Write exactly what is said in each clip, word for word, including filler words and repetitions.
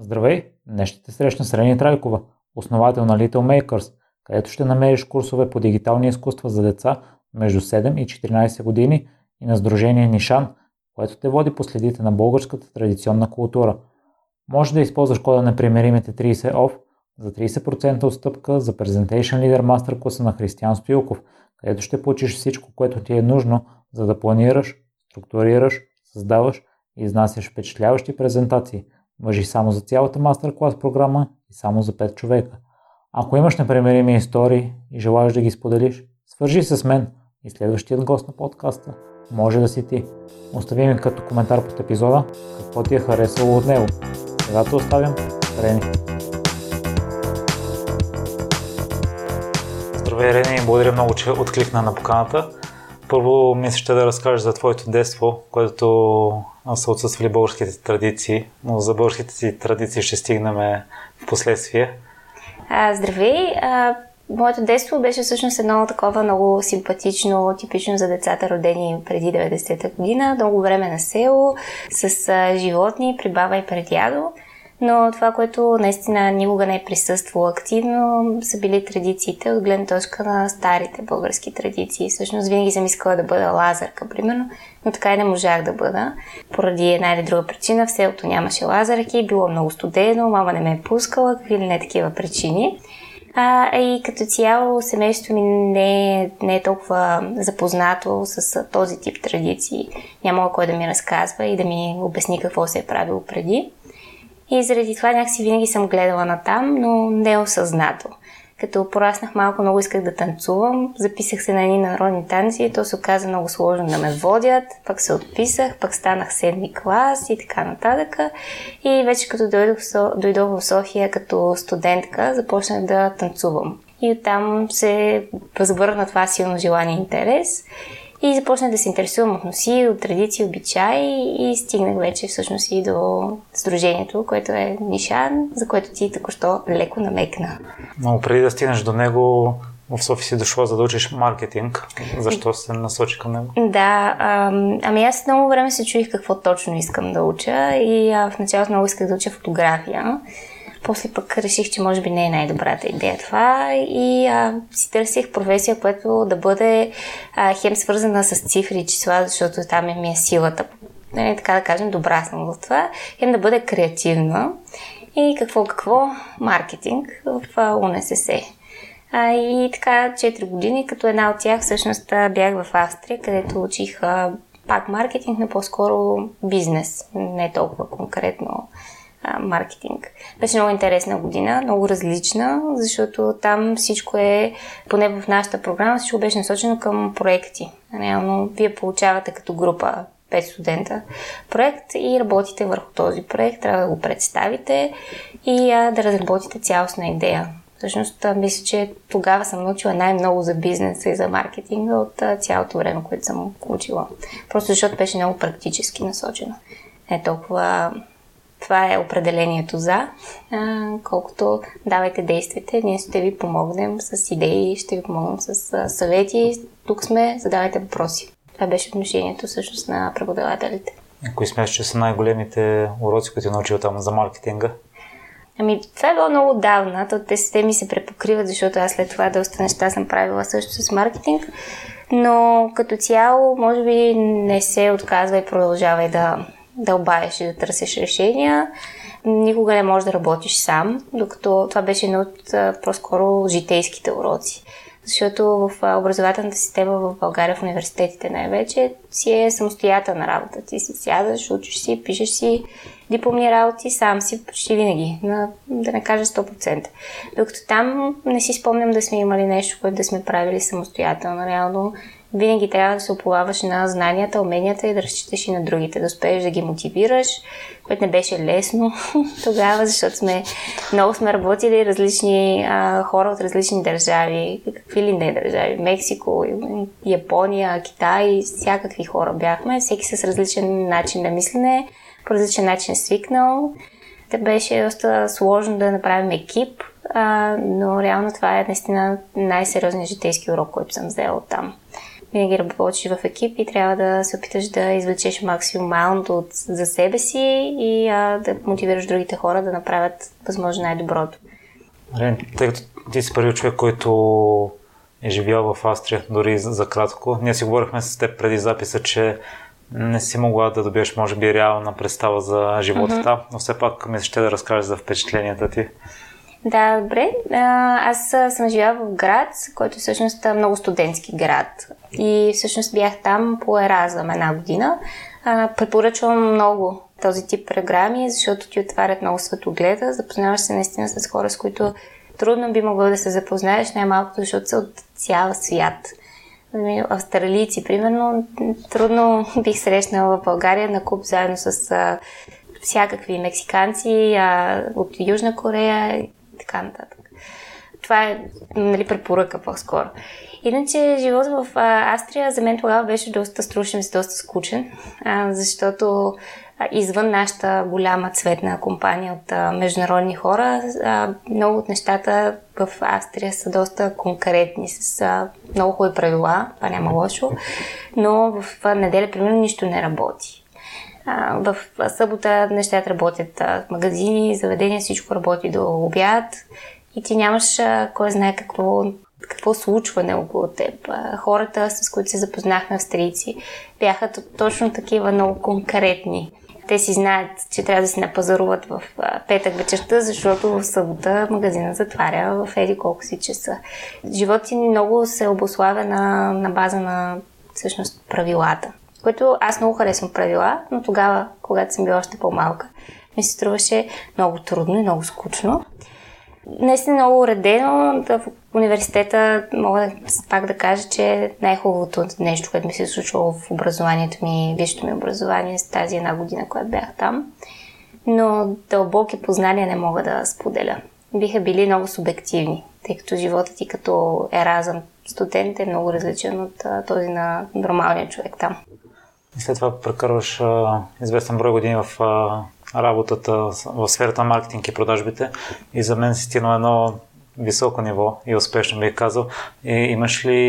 Здравей! Днес ще те срещна с Рени Трайкова, основател на Little Makers, където ще намериш курсове по дигитални изкуства за деца между седем и четиринайсет години и на Сдружение Нишан, което те води по следите на българската традиционна култура. Може да използваш кода на непримиримите трийсет оф за трийсет процента отстъпка за Presentation Leader Masterclass на Християн Спилков, където ще получиш всичко, което ти е нужно, за да планираш, структурираш, създаваш и изнасяш впечатляващи презентации. Важи само за цялата Masterclass програма и само за пет човека. Ако имаш непримирими истории и желаеш да ги споделиш, свържи се с мен и следващият гост на подкаста може да си ти. Остави ми като коментар под епизода какво ти е харесало от него. Сега те оставям с Рени. Здравей, Рени, и благодаря много, че откликна на поканата. Първо ми се ще да разкажеш за твоето детство, което са отсъствали българските традиции, но за българските си традиции ще стигнем в последствие. А, здравей! А, моето детство беше всъщност едно такова много симпатично, типично за децата, родени преди деветдесета година, дълго време на село, с а, животни, при баба и при дядо. Но това, което наистина никога не е присъствало активно, са били традициите от гледна точка на старите български традиции. Всъщност винаги съм искала да бъда лазарка, примерно, но така и не можах да бъда. Поради една или друга причина в селото нямаше лазарки, било много студено, мама не ме е пускала, какви ли не такива причини. А, и като цяло семейството ми не е, не е толкова запознато с този тип традиции. Няма кой да ми разказва и да ми обясни какво се е правило преди. И заради това някакси винаги съм гледала натам, но неосъзнато. Като пораснах малко, много исках да танцувам, записах се на едни народни танци, то се оказа много сложно да ме водят, пък се отписах, пък станах седми клас и така нататък. И вече като дойдох, дойдох в София като студентка, започнах да танцувам. И оттам се възвърна това силно желание и интерес. И започнах да се интересувам от носи, от традиции, обичаи и стигнах вече всъщност и до сдружението, което е Нишан, за което ти току-що леко намекна. Но преди да стигнеш до него, в София си дошла за да учиш маркетинг. Защо се насочи към него? Да, ам, ами аз много време се чудих какво точно искам да уча и а, в началото много исках да уча фотография. После пък реших, че може би не е най-добрата идея това и а, си търсих професия, която да бъде а, хем свързана с цифри и числа, защото там е ми е силата. Не, така да кажем, добра съм в това. Хем да бъде креативна и какво-какво маркетинг в УНСС. А, и така четири години, като една от тях всъщност бях в Австрия, където учих а, пак маркетинг, но по-скоро бизнес, не толкова конкретно маркетинг. Беше много интересна година, много различна, защото там всичко е, поне в нашата програма, всичко беше насочено към проекти. Реално, вие получавате като група пет студента проект и работите върху този проект, трябва да го представите и а, да разработите цялостна идея. Всъщност, мисля, че тогава съм научила най-много за бизнеса и за маркетинга от а, цялото време, което съм учила. Просто защото беше много практически насочено. Не толкова... Това е определението за, а, колкото давайте действите, ние ще ви помогнем с идеи, ще ви помогнем с а, съвети, тук сме, задавайте въпроси. Това беше отношението всъщност на преподавателите. Кои смяташ, че са най-големите уроци, които научил там за маркетинга? Ами, това е било много отдавна, то тези теми се препокриват, защото аз след това доста неща съм правила също с маркетинг, но като цяло, може би не се отказва и продължава и да... дълбаеш и да търсиш решения. Никога не можеш да работиш сам, докато това беше едно от по-скоро житейските уроци. Защото в образователната система в България, в университетите най-вече, си е самостоятелна работа. Ти си сядаш, учиш си, пишеш си дипломни работи, сам си почти винаги, на, да не кажа сто процента. Докато там не си спомням да сме имали нещо, което да сме правили самостоятелно. Реално винаги трябва да се оплаваш на знанията, уменията и да разчиташ и на другите, да успееш да ги мотивираш, което не беше лесно тогава, защото сме, много сме работили различни а, хора от различни държави, какви ли не държави, Мексико, Япония, Китай, всякакви хора бяхме, всеки с различен начин на мислене, по различен начин свикнал. Та беше доста сложно да направим екип, а, но реално това е наистина най-сериозният житейски урок, който съм взела там. винаги работиш в екип и трябва да се опиташ да извлечеш максимално от, за себе си и а, да мотивираш другите хора да направят възможно най-доброто. Тъй като ти си първият човек, който е живял в Австрия, дори за кратко. Ние си говорихме с теб преди записа, че не си могла да добиеш, може би, реална представа за живота там, mm-hmm. но все пак ми ще да разкажеш за впечатленията ти. Да, добре. Аз съм живяла в град, който всъщност е много студентски град. И всъщност бях там по Еразъм една година. Препоръчвам много този тип програми, защото ти отварят много светогледа. Запознаваш се наистина с хора, с които трудно би могло да се запознаеш, най-малкото, защото са от цял свят. Австралийци, примерно, трудно бих срещнала в България на куп заедно с а, всякакви мексиканци а, от Южна Корея и така нататък. Това е, нали, препоръка по-скоро. Иначе живот в а, Австрия за мен тогава беше доста струшен, доста скучен, а, защото а, извън нашата голяма цветна компания от а, международни хора, а, много от нещата в Австрия са доста конкретни, с а, много хубави правила, това няма лошо, но в а, неделя, примерно, нищо не работи. А, в а, събота нещата работят, а, магазини, заведения, всичко работи до обяд. И ти нямаш а, кой знае какво, какво случване около теб. А, хората, с които се запознахме, австрийци, бяха точно такива много конкретни. Те си знаят, че трябва да се напазаруват в а, петък вечерта, защото в събота магазина затваря в еди колко си часа. Животът ти много се обославя на, на база на всъщност правилата, което аз много харесвам правила, но тогава, когато съм била още по-малка, ми се струваше много трудно и много скучно. Днес е много уредено. В университета мога пак да кажа, че най-хубавото нещо, което ми се е случило в образованието ми, висшето ми образование с тази една година, която бях там. Но дълбоки познания не мога да споделя. Биха били много субективни, тъй като живота ти като еразъм студент е много различен от този на нормалния човек там. И след това прекарваш а, известен брой години в а... работата в сферата на маркетинг и продажбите и за мен си стигна едно високо ниво и успешно бих казал. И имаш ли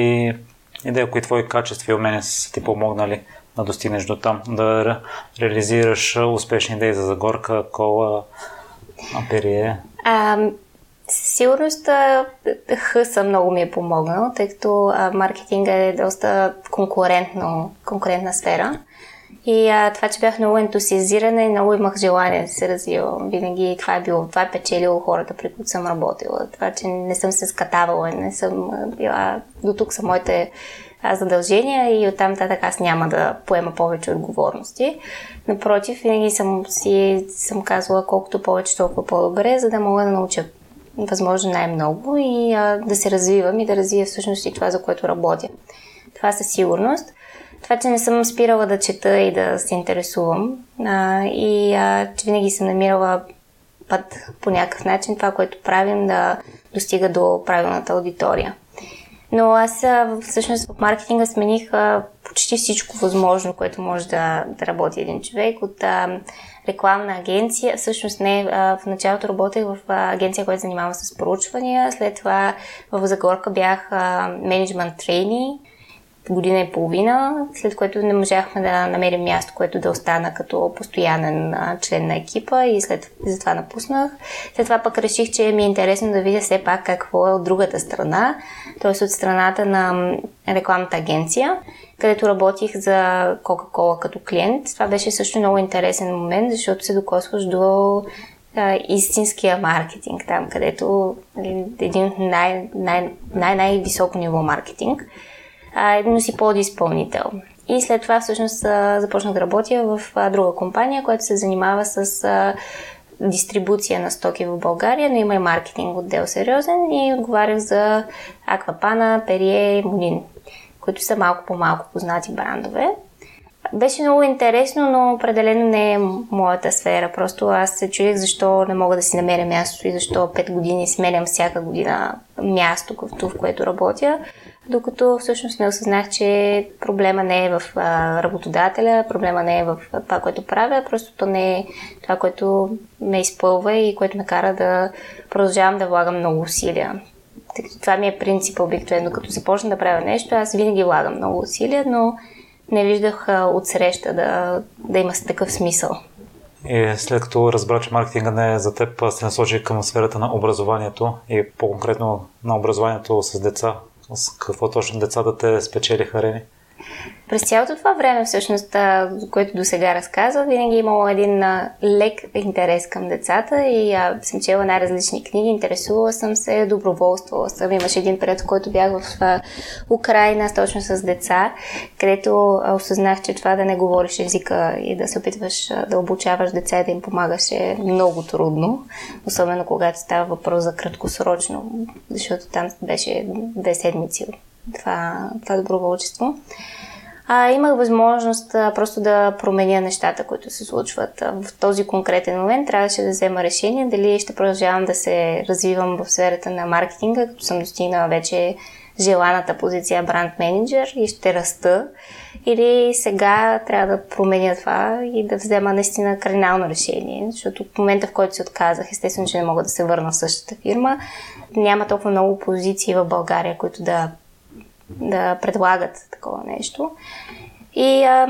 идея, кои твои качества и умения са ти помогнали да достигнеш до там, да реализираш успешни идеи за Загорка, Кола, Перие? А, със сигурност хъса много ми е помогнал, тъй като маркетинга е доста конкурентна сфера. И а, това, че бях много ентусиазирана и много имах желание да се развивам. Винаги това е било, това е печелило хората, при които съм работила. Това, че не съм се скатавала, не съм била... До тук са моите а, задължения и оттам татък аз няма да поема повече отговорности. Напротив, винаги съм си съм казвала колкото повече, толкова по-добре, за да мога да науча възможно най-много и а, да се развивам и да развия всъщност и това, за което работя. Това със сигурност. Това, че не съм спирала да чета и да се интересувам а, и а, че винаги съм намирала път по някакъв начин това, което правим, да достига до правилната аудитория. Но аз а, всъщност в маркетинга смених а, почти всичко възможно, което може да, да работи един човек. От а, рекламна агенция, всъщност не, а, в началото работех в а, агенция, която занимава с проучвания, след това в Загорка бях менеджмент трейни, година и половина, след което не можахме да намерим място, което да остана като постоянен член на екипа и след затова напуснах. След това пък реших, че ми е интересно да видя все пак какво е от другата страна, т.е. от страната на рекламната агенция, където работих за Кока-Кола като клиент. Това беше също много интересен момент, защото се докосваш до истинския маркетинг, там където е един най- най- най- най-високо ниво маркетинг. Но си подизпълнител. И след това всъщност започнах да работя в друга компания, която се занимава с дистрибуция на стоки в България, но има и маркетинг отдел сериозен и отговарях за Аквапана, Перие и Мулен, които са малко по-малко познати брандове. Беше много интересно, но определено не е моята сфера. Просто аз се чудих защо не мога да си намеря място и защо пет години сменям всяка година място, в което работя. Докато всъщност не осъзнах, че проблема не е в а, работодателя, проблема не е в а, това, което правя, просто то не е това, което ме изпълва и което ме кара да продължавам да влагам много усилия тъй като това ми е принцип обикновено, като започна да правя нещо, аз винаги влагам много усилия, но не виждах отсреща да, да има такъв смисъл. И след като разбра, че маркетинга не е за теб, се насочи към сферата на образованието и по-конкретно на образованието с деца. С какво точно децата те спечелиха, Рени? През цялото това време, всъщност, което до сега разказвам, винаги имало един лек интерес към децата и съм чела най-различни книги, интересувала съм се, доброволствала съм. Имаше един период, в който бях в Украина, точно с деца, където осъзнах, че това да не говориш езика и да се опитваш да обучаваш деца и да им помагаш е много трудно, особено когато става въпрос за краткосрочно, защото там беше две седмици това, това доброволчество. А, имах възможност а, просто да променя нещата, които се случват. А, в този конкретен момент трябваше да взема решение дали ще продължавам да се развивам в сферата на маркетинга, като съм достигнала вече желаната позиция бранд менеджер и ще раста, или сега трябва да променя това и да взема наистина кардинално решение, защото в момента, в който се отказах, естествено, че не мога да се върна в същата фирма. Няма толкова много позиции в България, които да да предлагат такова нещо. И а,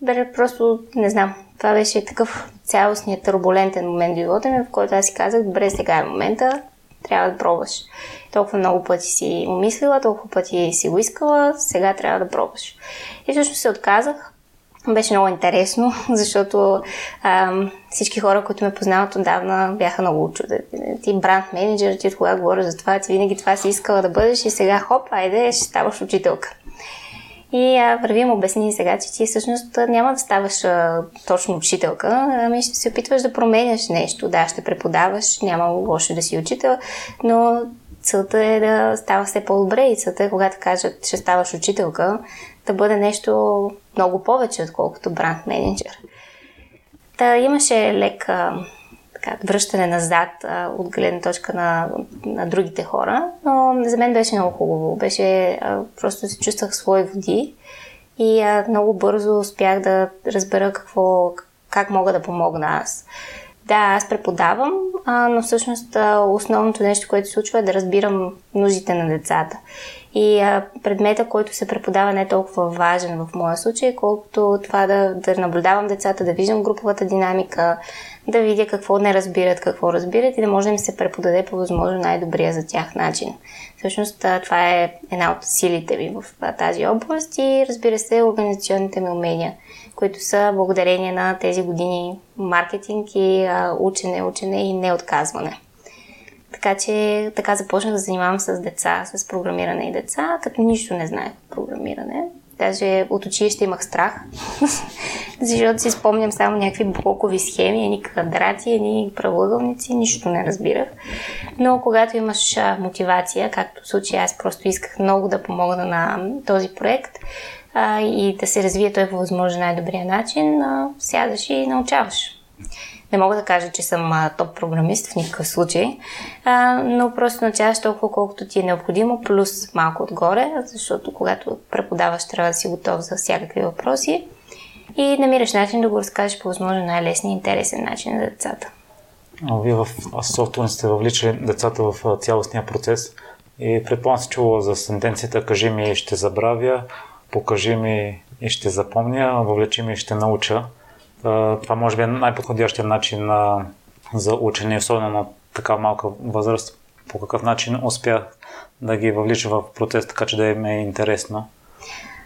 бе, просто, не знам, това беше такъв цялостният турбулентен момент в живота ми, в който аз си казах, добре, сега е момента, трябва да пробваш. Толкова много пъти си умислила, толкова пъти си го искала, сега трябва да пробваш. И всъщност се отказах. Беше много интересно, защото а, всички хора, които ме познават отдавна, бяха много учудени. Ти бранд менеджер, ти от кога говориш за това, ти винаги това си искала да бъдеш и сега хоп, айде, ще ставаш учителка. И а, вървим, обясни сега, че ти всъщност няма да ставаш а, точно учителка, ами ще се опитваш да променяш нещо. Да, ще преподаваш, няма лошо да си учител, но целта е да става все по-добре и целта е, когато кажат, ще ставаш учителка, да бъде нещо много повече, отколкото бранд менеджер. Та имаше лека така, връщане назад а, от гледна точка на, на другите хора, но за мен беше много хубаво. Беше, а, просто се чувствах свои води и а, много бързо успях да разбера какво, как мога да помогна аз. Да, аз преподавам, а, но всъщност а, основното нещо, което се случва е да разбирам нуждите на децата. И а, предмета, който се преподава, не е толкова важен в моя случай, колкото това да, да наблюдавам децата, да виждам груповата динамика, да видя какво не разбират, какво разбират и да може да им се преподаде по възможно най-добрия за тях начин. Всъщност а, това е една от силите ми в а, тази област и разбира се организационните ми умения, които са благодарение на тези години маркетинг и а, учене, учене и неотказване. Така че така започнах да занимавам с деца, с програмиране и деца, като нищо не знаех от програмиране. Даже от училище имах страх, защото си спомням само някакви блокови схеми, едни квадрати, едни правоъгълници, нищо не разбирах. Но когато имаш а, мотивация, както в случая аз просто исках много да помогна на този проект а, и да се развие той по възможно най-добрия начин, а, сядаш и научаваш. Не мога да кажа, че съм топ програмист в никакъв случай, а, но просто научаваш толкова, колкото ти е необходимо, плюс малко отгоре, защото когато преподаваш, трябва да си готов за всякакви въпроси и намираш начин да го разкажеш по възможно най-лесния и интересен начин за децата. Вие в софтуерно сте въвличали децата в цялостния процес и предполагам се чувала за сентенцията «Кажи ми и ще забравя», «Покажи ми и ще запомня», «Въвлечи ми и ще науча». Това може би е най-подходящият начин а, за учене, особено на такава малка възраст. По какъв начин успя да ги въвлича в процес, така че да им е интересно?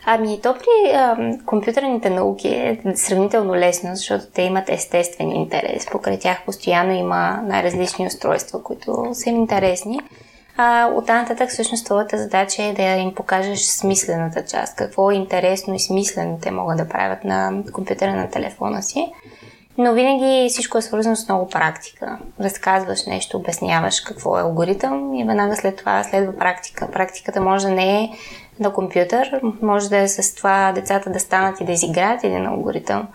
Ами то при а, компютърните науки е сравнително лесно, защото те имат естествен интерес. Покрай тях постоянно има най-различни устройства, които са им интересни. А, от нататък всъщност твоята задача е да им покажеш смислената част, какво е интересно и смислено те могат да правят на компютъра, на телефона си. Но винаги всичко е свързано с много практика. Разказваш нещо, обясняваш какво е алгоритъм и веднага след това следва практика. Практиката може да не е на компютър, може да е с това децата да станат и да изиграят един алгоритъм,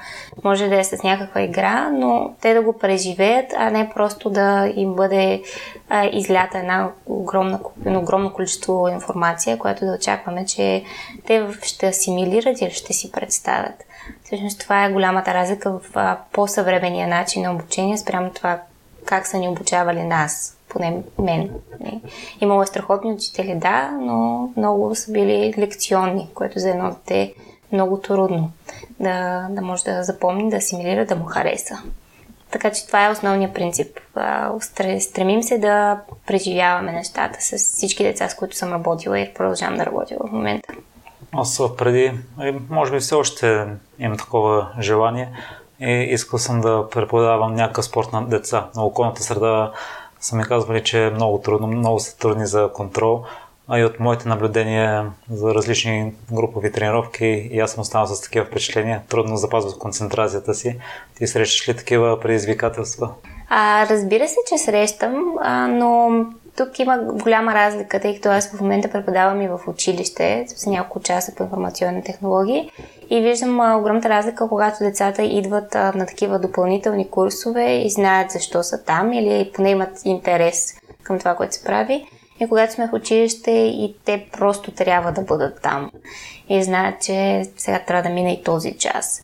може да е с някаква игра, но те да го преживеят, а не просто да им бъде а, излята една огромна, едно огромно количество информация, която да очакваме, че те ще асимилират или ще си представят. Всъщност това е голямата разлика в по-съвременния начин на обучение спрямо това как са ни обучавали нас. поне мен. Не. Имало страхотни учители, да, но много са били лекционни, което за едно дете е много трудно да, да може да запомни, да асимилира, да му хареса. Така че това е основният принцип. Стремим се да преживяваме нещата с всички деца, с които съм работила и продължавам да работя в момента. Аз преди, може би все още имам такова желание и искал съм да преподавам някакъв спорт на деца. На околната среда са ми казвали, че е много трудно, много са трудни за контрол, а и от моите наблюдения за различни групови тренировки и аз съм останал с такива впечатления. Трудно запазват концентрацията си. Ти срещаш ли такива предизвикателства? А, разбира се, че срещам, а, но тук има голяма разлика, тъй като аз в момента преподавам и в училище с няколко часа по информационни технологии и виждам а, огромната разлика, когато децата идват а, на такива допълнителни курсове и знаят защо са там или поне имат интерес към това, което се прави. И когато сме в училище и те просто трябва да бъдат там и знаят, че сега трябва да мине и този час.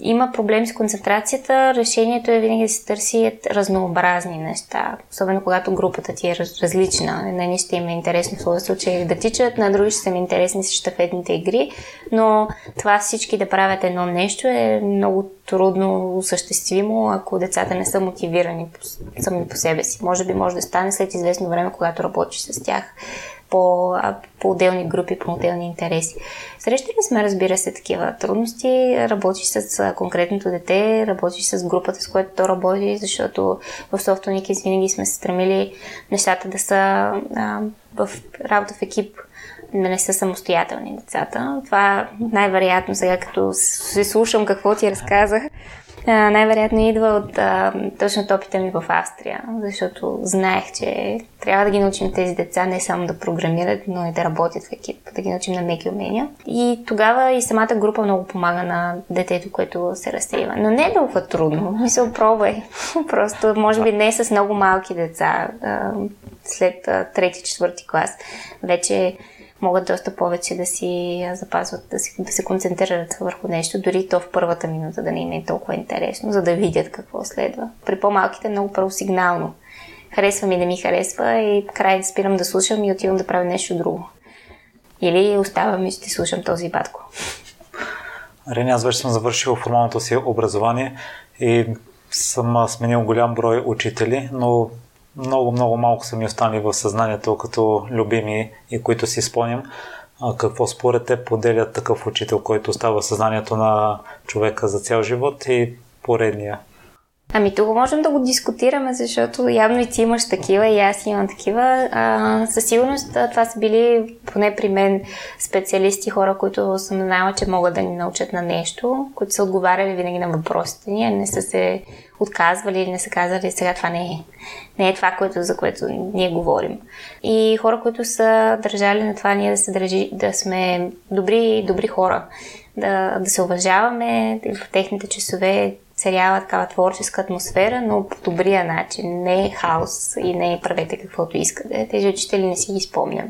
Има проблем с концентрацията, решението е винаги да се търси разнообразни неща, особено когато групата ти е различна. На едни ще им е интересно в своя случай да тичат, на други ще са им интересни с щафетните игри, но това всички да правят едно нещо е много трудно осъществимо, ако децата не са мотивирани сами по себе си. Може би може да стане след известно време, когато работиш с тях по, по отделни групи, по отделни интереси. Срещали сме, разбира се, такива трудности. Работиш с конкретното дете, работиш с групата, с която то работи, защото в софтуник винаги сме се стремили нещата да са а, в работа в екип, да не са самостоятелни децата. Това най-вероятно сега, като се слушам какво ти разказах, Uh, най-вероятно идва от uh, точно опита ми в Австрия, защото знаех, че трябва да ги научим тези деца не само да програмират, но и да работят в екип, да ги научим на меки умения. И тогава и самата група много помага на детето, което се разсейва. Но не е толкова трудно, мисля, пробвай. Просто, може би не с много малки деца, uh, след uh, трети-четвърти клас, вече могат доста повече да си запазват, да, си, да се концентрират върху нещо, дори то в първата минута да не им е толкова интересно, за да видят какво следва. При по-малките е много правосигнално. Харесва ми, да ми харесва и край да спирам да слушам и отивам да правя нещо друго. Или оставам и ще слушам този батко. Рени, аз вече съм завършил формалното си образование и съм сменил голям брой учители, но много-много малко са ми останали в съзнанието като любими и които си спомням. Какво според те поделя такъв учител, който остава в съзнанието на човека за цял живот и поредния? Ами тук можем да го дискутираме, защото явно и ти имаш такива, и аз имам такива. А, със сигурност това са били, поне при мен, специалисти, хора, които съм знала, че могат да ни научат на нещо, които са отговаряли винаги на въпросите ни, не са се отказвали или не са казали, сега това не е. Не е това, което, за което ние говорим. И хора, които са държали на това ние да се държи, да сме добри, добри хора, да, да се уважаваме в техните часове, царява такава творческа атмосфера, но по добрия начин. Не е хаос и не е правете каквото искате. Тези учители не си ги спомням.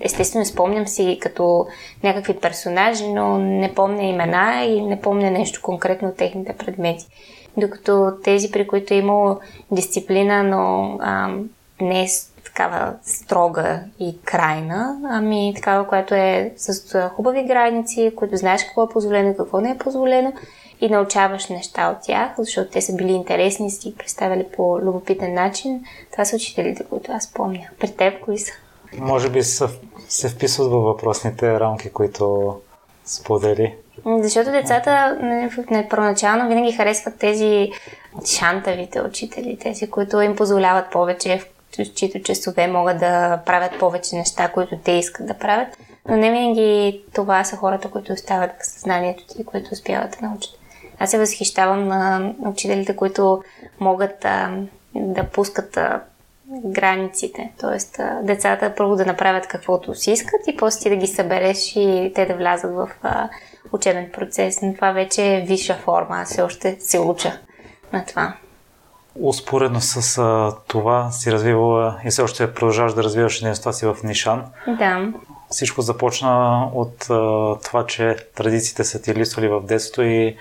Естествено, спомням си ги като някакви персонажи, но не помня имена и не помня нещо конкретно от техните предмети. Докато тези, при които е имало дисциплина, но а, не е такава строга и крайна, ами такава, която е с хубави граници, които знаеш какво е позволено и какво не е позволено, и научаваш неща от тях, защото те са били интересни и си ги представяли по любопитен начин. Това са учителите, които аз помня. При теб кои са? Може би са, се вписват във въпросните рамки, които сподели. Защото децата първоначално винаги харесват тези шантавите учители, тези, които им позволяват повече, в чието часове могат да правят повече неща, които те искат да правят. Но не винаги това са хората, които остават в съзнанието ти и които успяват да научат. Аз се възхищавам на учителите, които могат а, да пускат а, границите. Тоест, а, децата първо да направят каквото си искат и после ти да ги събереш и те да влязат в а, учебен процес. Но това вече е висша форма. Аз все още се уча на това. Успоредно с а, това си развивала и все още продължаваш да развиваш дейността си в Нишан. Да. Всичко започна от а, това, че традициите са ти лисвали в детството и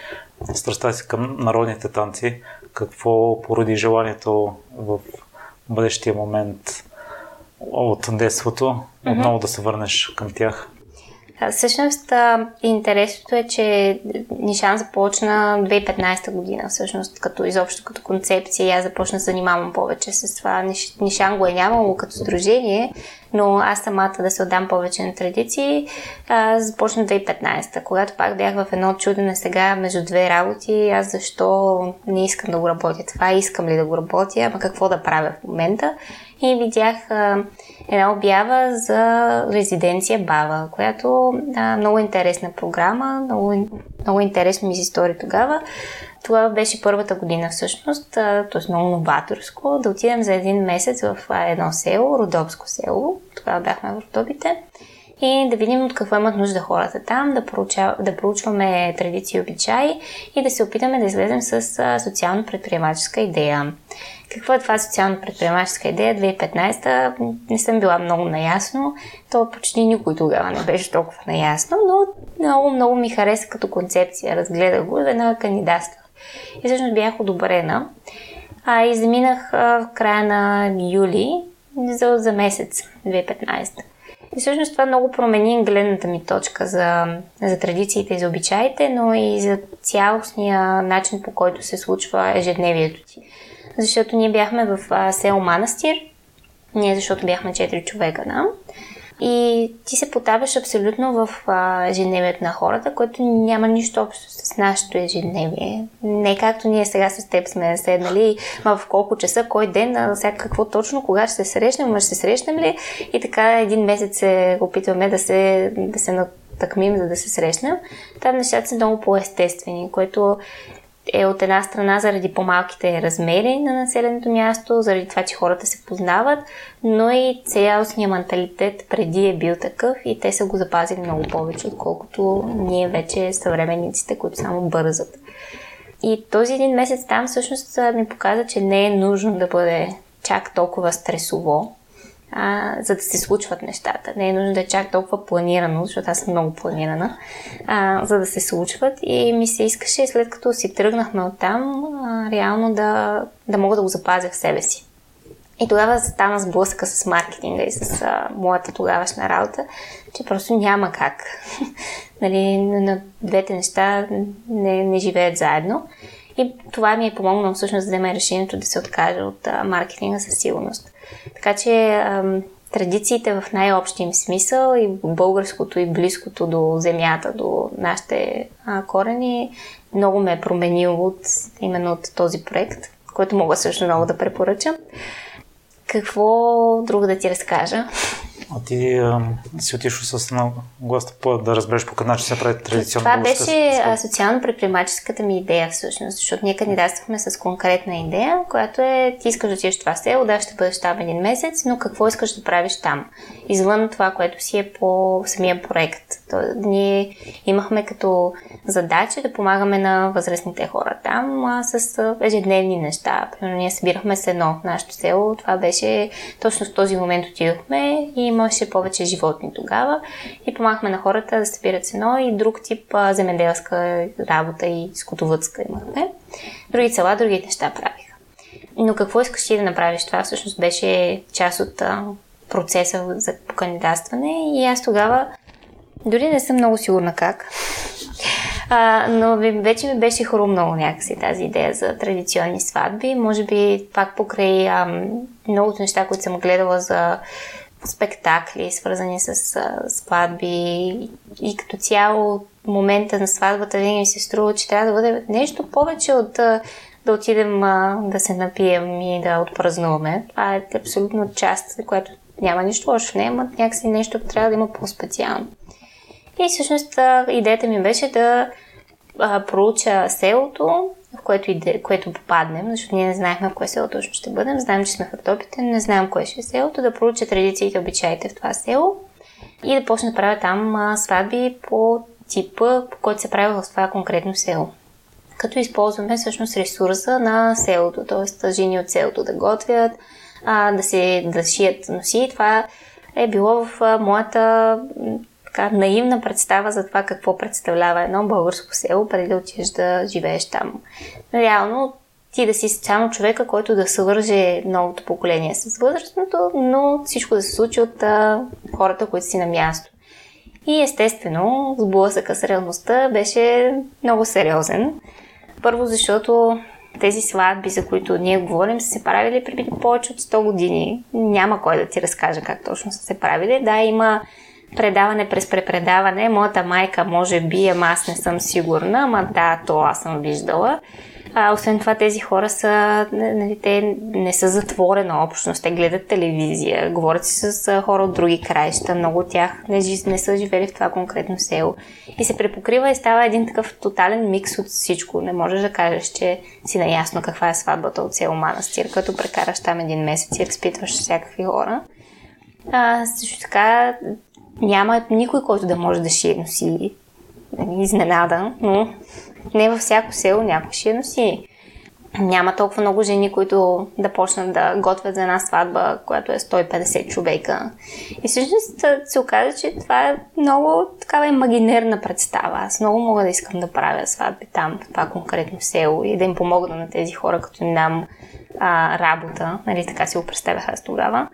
страстта си към народните танци. Какво породи желанието в бъдещия момент от детството, отново да се върнеш към тях? Всъщност, интересното е, че Нишан започна две хиляди и петнадесета година, всъщност, като изобщо като концепция. Аз започна да занимавам повече с това. Нишан го е нямало като сдружение, но аз самата да се отдам повече на традиции, започна две хиляди и петнадесета, когато пак бях в едно чудене сега между две работи. Аз защо не искам да го работя това, искам ли да го работя, ама какво да правя в момента. И видях а, една обява за резиденция Бава, която е много интересна програма, много, много интересно ми се стори тогава. Тогава беше първата година всъщност, т.е. много новаторско, да отидем за един месец в едно село, Родопско село, тогава бяхме в Родопите, и да видим от какво имат нужда хората там, да, проуча, да проучваме традиции и обичаи и да се опитаме да излезем с социално-предприемаческа идея. Какво е това социално-предприемаческа идея? две хиляди и петнадесета не съм била много наясно, то почти никой тогава не беше толкова наясно, но много-много ми хареса като концепция. Разгледах го и веднага кандидатствах. И всъщност бях одобрена а, и заминах а, в края на юли за, за месец две хиляди и петнадесета. И всъщност това много промени гледната ми точка за, за традициите и за обичаите, но и за цялостния начин, по който се случва ежедневието ти. Защото ние бяхме в а, село Манастир, ние защото бяхме четири човека там. И ти се потапаш абсолютно в а, ежедневието на хората, което няма нищо общо с нашето ежедневие. Не както ние сега с теб сме седнали, ма в колко часа, кой ден, а сега какво точно, кога ще се срещнем, ма ще се срещнем ли. И така един месец се опитваме да се, да се натъкмим, за да се срещнем. Там нещата са много по-естествени, което е от една страна заради по-малките размери на населеното място, заради това, че хората се познават, но и цялостният менталитет преди е бил такъв и те са го запазили много повече, отколкото ние вече съвременниците, които само бързат. И този един месец там всъщност ми показа, че не е нужно да бъде чак толкова стресово, А, за да се случват нещата. Не е нужно да е чак толкова планирано, защото аз съм много планирана, а, за да се случват. И ми се искаше, след като си тръгнахме оттам, а, реално да, да мога да го запазя в себе си. И тогава стана сблъсъка с маркетинга и с а, моята тогавашна работа, че просто няма как. нали, на двете неща не, не живеят заедно. И това ми е помогнало всъщност да вземе решението да се откажа от а, маркетинга със сигурност. Така че а, традициите в най-общия им смисъл и българското и близкото до земята, до нашите а, корени, много ме е променило от, именно от този проект, който мога също много да препоръчам. Какво друго да ти разкажа? А ти а, си отишла с една гласа да разбереш по къдна, че се прави традиционно. Това беше социално-предприемаческата ми идея всъщност, защото ние кандидатствахме с конкретна идея, която е ти искаш да отидеш в това село, да, ще бъдеш там един месец, но какво искаш да правиш там? Извън това, което си е по самия проект. То, ние имахме като задача да помагаме на възрастните хора там а, с а, ежедневни неща. Примерно ние събирахме с едно в нашето село, това беше точно в този момент отидохме и имаше повече животни тогава и помагахме на хората да събират сено и друг тип а, земеделска работа и скотовъдска имахме. Други села, други неща правиха. Но какво искаш ти да направиш това? Всъщност беше част от а, процеса за кандидатстване и аз тогава дори не съм много сигурна как. А, но вече ми беше хрумнало някакси тази идея за традиционни сватби. Може би пак покрай а, многото неща, които съм гледала за спектакли, свързани с а, сватби и като цяло момента на сватбата винаги ми се струва, че трябва да бъде нещо повече от а, да отидем а, да се напием и да отпразнуваме. Това е абсолютно част, която няма нищо лошо в нея, но някакси нещо трябва да има по-специално. И всъщност а, идеята ми беше да а, проуча селото, в което, иде, което попаднем, защото ние не знаехме в кое село точно ще бъдем, знаем, че сме в Родопите, не знаем кое ще е селото, да проуча традициите и обичаите в това село и да почна да правя там а, сватби по типа, по който се прави в това конкретно село. Като използваме всъщност ресурса на селото, т.е. жени от селото да готвят, а, да се да шият носи. Това е било в а, моята така наивна представа за това какво представлява едно българско село преди да отидеш да живееш там. Реално ти да си само човека, който да свърже новото поколение с възрастното, но всичко да се случи от а, хората, които си на място. И естествено, сблъсъка с реалността беше много сериозен. Първо, защото тези сватби, за които ние говорим, са се правили преди повече от сто години. Няма кой да ти разкаже как точно са се правили. Да, има предаване през препредаване. Моята майка може би, ама аз не съм сигурна, ама да, то аз съм виждала. А, освен това, тези хора са, нали, те не са затворена общност, те гледат телевизия, говорят си с хора от други краища, много от тях не, не са живели в това конкретно село. И се препокрива и става един такъв тотален микс от всичко. Не можеш да кажеш, че си наясно каква е сватбата от село Манастир, като прекараш там един месец и разпитваш всякакви хора. А, също така, няма никой, който да може да шие носи. Изненада, но не във всяко село някой ще носи. Няма толкова много жени, които да почнат да готвят за една сватба, която е сто и петдесет човека. И всъщност се оказа, че това е много такава имагинерна представа. Аз много мога да искам да правя сватби там, в това конкретно село и да им помогна на тези хора, като им дам а, работа. Нали, така си го представях аз тогава.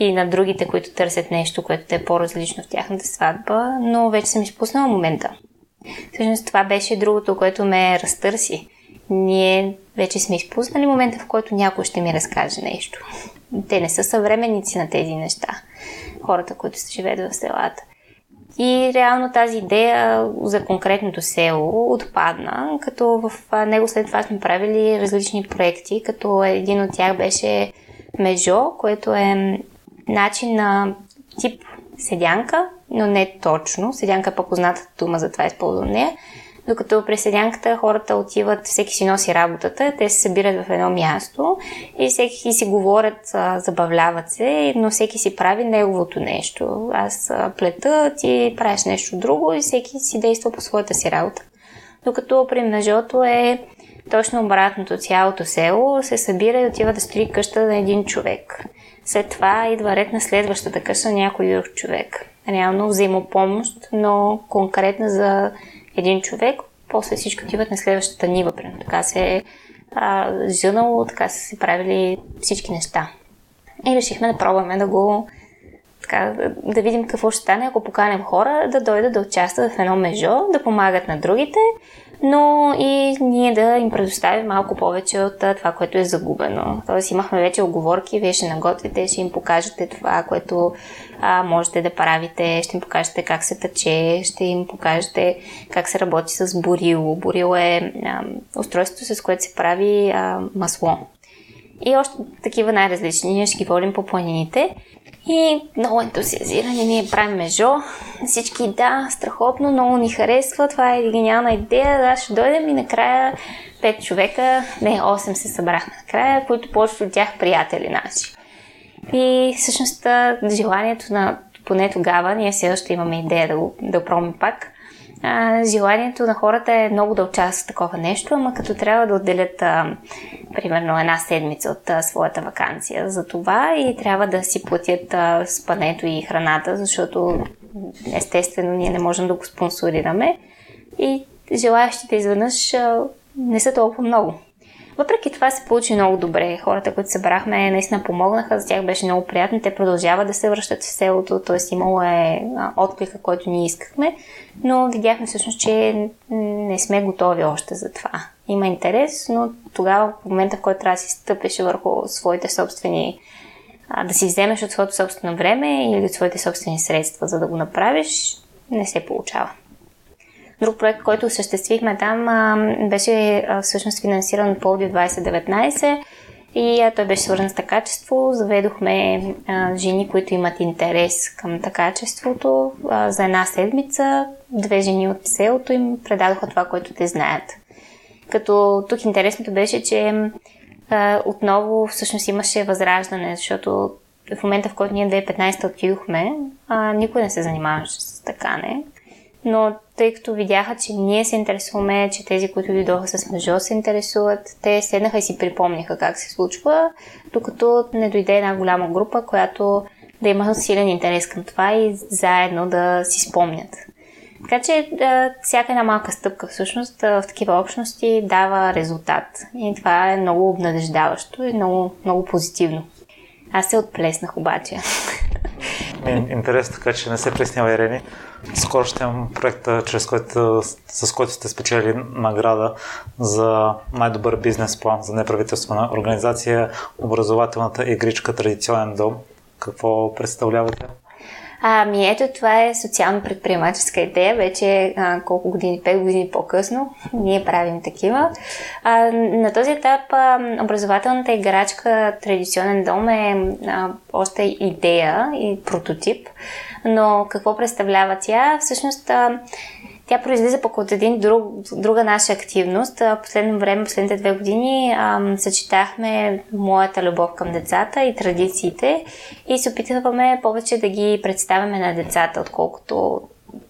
И на другите, които търсят нещо, което е по-различно в тяхната сватба, но вече съм изпуснала момента. Всъщност това беше другото, което ме разтърси. Ние вече сме изпуснали момента, в който някой ще ми разкаже нещо. Те не са съвременници на тези неща, хората, които се живеят в селата. И реално тази идея за конкретното село отпадна, като в него след това сме правили различни проекти, като един от тях беше межо, което е начин на тип седянка, но не точно. Седянка е по-познатата дума, затова използвам нея. Докато при седянката хората отиват, всеки си носи работата, те се събират в едно място и всеки си говорят, забавляват се, но всеки си прави неговото нещо. Аз плета, ти правиш нещо друго и всеки си действа по своята си работа. Докато при межото е точно обратното, цялото село се събира и отива да строи къща на един човек. След това идва ред на следващата къща на някой друг човек. Реално взаимопомощ, но конкретна за един човек. После всички отиват на следващата нива. Примерно. Така се е жънало, така са се правили всички неща. И решихме да пробваме да го... Така, да видим какво ще стане, ако поканем хора да дойдат да участват в едно межо, да помагат на другите, но и ние да им предоставим малко повече от това, което е загубено. Тоест имахме вече оговорки, вие ще наготвите, ще им покажете това, което а, можете да правите, ще им покажете как се тъче, ще им покажете как се работи с борило. Борило е а, устройството, с което се прави а, масло. И още такива най-различни, ние ще ги водим по планините. И много ентусиазирани, ние правим межо. Всички, да, страхотно, много ни харесва, това е гениална идея, да, ще дойдем и накрая пет човека, не, осем се събрахме накрая, които повечето от тях приятели наши. И всъщност желанието на, поне тогава, ние все още имаме идея да го да пробваме пак, а, желанието на хората е много да участват в такова нещо, ама като трябва да отделят а, примерно една седмица от а, своята ваканция за това и трябва да си платят а, спането и храната, защото естествено ние не можем да го спонсорираме и желаящите изведнъж а, не са толкова много. Въпреки това се получи много добре. Хората, които събрахме, наистина помогнаха, за тях беше много приятно. Те продължават да се връщат в селото, т.е. имало е отклика, който ние искахме, но видяхме всъщност, че не сме готови още за това. Има интерес, но тогава, в момента, в който трябва да си стъпиш върху своите собствени, да си вземеш от своето собствено време или от своите собствени средства, за да го направиш, не се получава. Друг проект, който осъществихме там, беше всъщност финансиран от Пловдив двайсет деветнайсет и той беше свързан с такачество. Заведохме жени, които имат интерес към такачеството. За една седмица две жени от селото им предадоха това, което те знаят. Като тук интересното беше, че отново всъщност имаше възраждане, защото в момента, в който ние две хиляди и петнайсета отидохме, никой не се занимаваше с такане. Но тъй като видяха, че ние се интересуваме, че тези, които дойдоха с мъжо, се интересуват, те седнаха и си припомниха как се случва, докато не дойде една голяма група, която да има силен интерес към това и заедно да си спомнят. Така че да, всяка една малка стъпка всъщност в такива общности дава резултат. И това е много обнадеждаващо и много, много позитивно. Аз се отплеснах обаче. Интересно, така че не се плеснява, Рени. Скоро ще имам проекта, чрез който, с който сте спечели награда за най-добър бизнес план за неправителствена организация, образователната игричка Традиционен дом. Какво представлявате? Ами ето, това е социално-предприемаческа идея. Вече а, колко години, пет години по-късно, ние правим такива. А, на този етап а, образователната играчка Традиционен дом е а, още идея и прототип. Но какво представлява тя? Всъщност а, тя произлиза пък от един друг, друга наша активност. В последно време, последните две години а, съчетахме моята любов към децата и традициите и се опитваме повече да ги представяме на децата, отколкото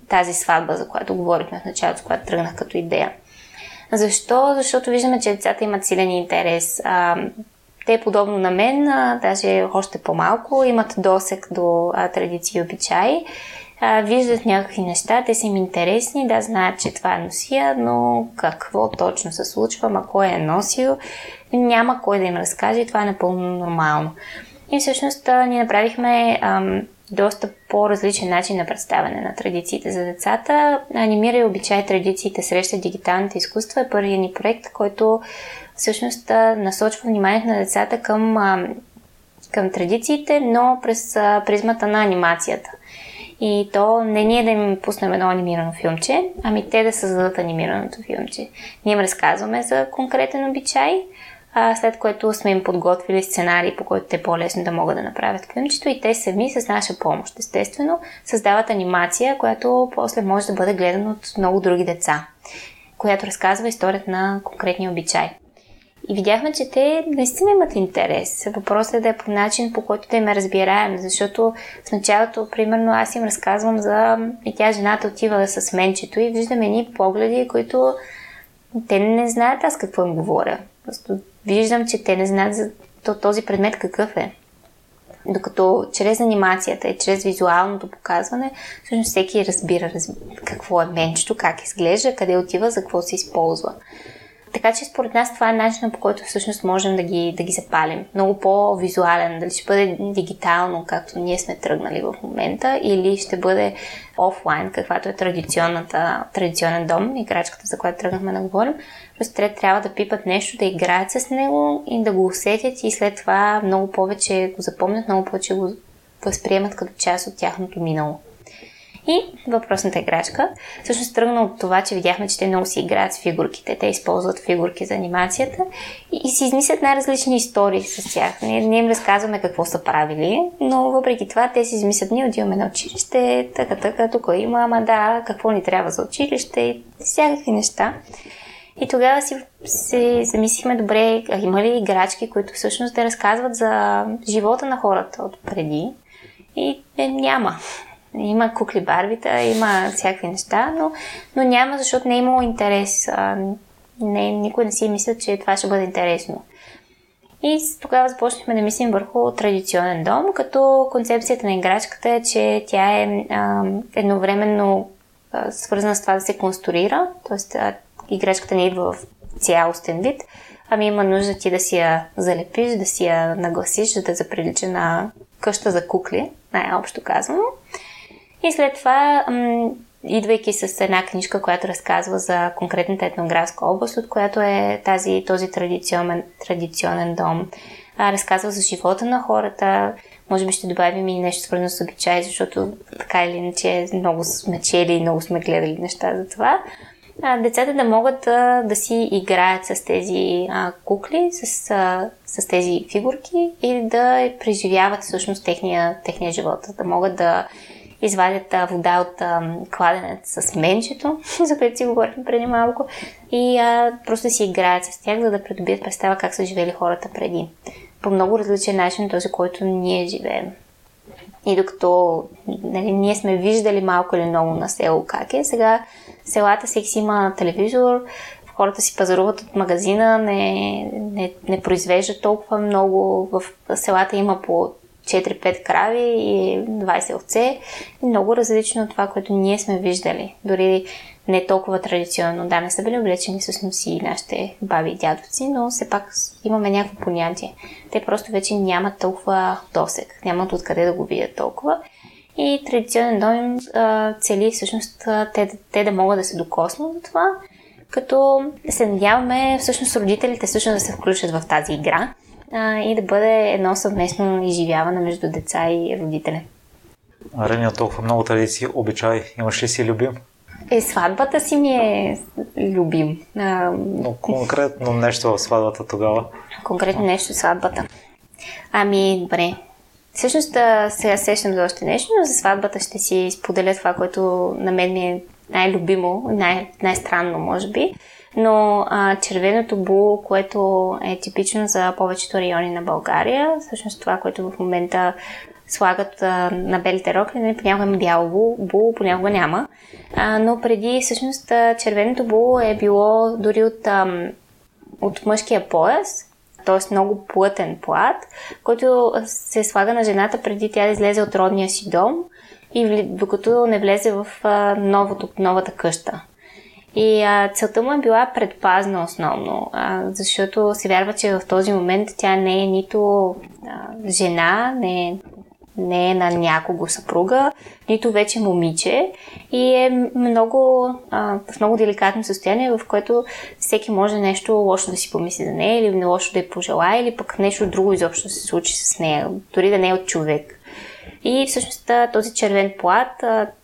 тази сватба, за която говорихме в началото, която тръгнах като идея. Защо? Защото виждаме, че децата имат силен интерес. А, те, подобно на мен, а, даже още по-малко, имат досег до а, традиции и обичаи. Виждат някакви неща, те са им интересни, да, знаят, че това е носия, но какво точно се случва, ма кой е носил, няма кой да им разкаже и това е напълно нормално. И всъщност ние направихме ам, доста по-различен начин на представяне на традициите за децата. Анимира и обичай традициите среща дигиталните изкуства е първият ни проект, който всъщност насочва вниманието на децата към, ам, към традициите, но през а, призмата на анимацията. И то не ние да им пуснем едно анимирано филмче, ами те да създадат анимираното филмче. Ние им разказваме за конкретен обичай, а след което сме им подготвили сценарий, по който те по-лесно да могат да направят филмчето и те сами с наша помощ, естествено, създават анимация, която после може да бъде гледана от много други деца, която разказва историята на конкретния обичай. И видяхме, че те наистина имат интерес. Въпросът е да е по начин, по който да им разбираем, защото в началото, примерно, аз им разказвам за... И тя, жената, отива с менчето и виждаме едни погледи, които те не знаят аз какво им говоря. Просто виждам, че те не знаят за този предмет какъв е. Докато чрез анимацията и чрез визуалното показване, всъщност всеки разбира, разбира какво е менчето, как изглежда, къде отива, за какво се използва. Така че според нас това е начинът, по който всъщност можем да ги, да ги запалим. Много по-визуален, дали ще бъде дигитално, както ние сме тръгнали в момента, или ще бъде офлайн, каквато е традиционната, традиционен дом, играчката, за която тръгнахме да говорим. Просто те трябва да пипат нещо, да играят с него и да го усетят и след това много повече го запомнят, много повече го възприемат като част от тяхното минало. И въпросната играчка всъщност тръгна от това, че видяхме, че те много си играят с фигурките. Те използват фигурки за анимацията и, и си измислят най-различни истории с тях. Ние, ние им разказваме какво са правили, но въпреки това те си измислят, ние отиваме на училище, така, така, тук има, ама да, какво ни трябва за училище и всякакви неща. И тогава си, си замислихме, добре, има ли играчки, които всъщност да разказват за живота на хората от преди и е, няма. Има кукли барбита, има всякакви неща, но, но няма, защото не е имало интерес. А, не, никой не си мисля, че това ще бъде интересно. И тогава започнахме да мислим върху Традиционен дом, като концепцията на играчката е, че тя е а, едновременно а, свързана с това да се конструира, т.е. играчката не идва в цялостен вид, ами има нужда ти да си я залепиш, да си я нагласиш, да заприлича на къща за кукли, най-общо казано. И след това, м- идвайки с една книжка, която разказва за конкретната етнографска област, от която е тази, този традиционен, традиционен дом, а, разказва за живота на хората, може би ще добавим и нещо свързано с обичай, защото така или иначе много сме чели и много сме гледали неща за това. А, децата да могат а, да си играят с тези а, кукли, с, а, с тези фигурки и да преживяват всъщност техния, техния живот, да могат да извадят а, вода от а, кладенец с менчето, за което си говорихме преди малко, и а, просто си играят с тях, за да придобият представа как са живели хората преди. По много различен начин този, който ние живеем. И докато нали, ние сме виждали малко или много на село как е, сега селата всеки си има телевизор, хората си пазаруват от магазина, не, не, не произвеждат толкова много. В селата има по четири-пет крави и двайсет овце. Много различно от това, което ние сме виждали. Дори не толкова традиционно. Да, не са били облечени с носи нашите баби и дядовци, но все пак имаме някакво понятие. Те просто вече нямат толкова досег, нямат откъде да го видят толкова. И традиционен дом цели всъщност те, те да могат да се докоснат до това, като се надяваме всъщност родителите всъщност да се включат в тази игра а, и да бъде едно съвместно изживяване между деца и родители. Рени, от толкова много традиции, обичай, имаш ли си любим? Е, сватбата си ми е любим. А... Но конкретно нещо в сватбата тогава? Конкретно нещо в сватбата? Ами, добре. Всъщност сега сещам за още нещо, но за сватбата ще си споделя това, което на мен ми е най-любимо, най- най-странно може би, но а, червеното було, което е типично за повечето райони на България, всъщност това, което в момента слагат а, на белите рокли, понякога има бяло було, було понякога няма, а, но преди всъщност червеното було е било дори от, а, от мъжкия пояс, т.е. много плътен плат, който се слага на жената преди тя да излезе от родния си дом и докато не влезе в новото, новата къща. И а, целта му е била предпазна основно, а, защото се вярва, че в този момент тя не е нито а, жена, не е, не е на някого съпруга, нито вече момиче и е много, а, в много деликатно състояние, в което всеки може нещо лошо да си помисли за нея или не лошо да я пожелае или пък нещо друго изобщо се случи с нея, дори да не е от човек. И всъщност този червен плат,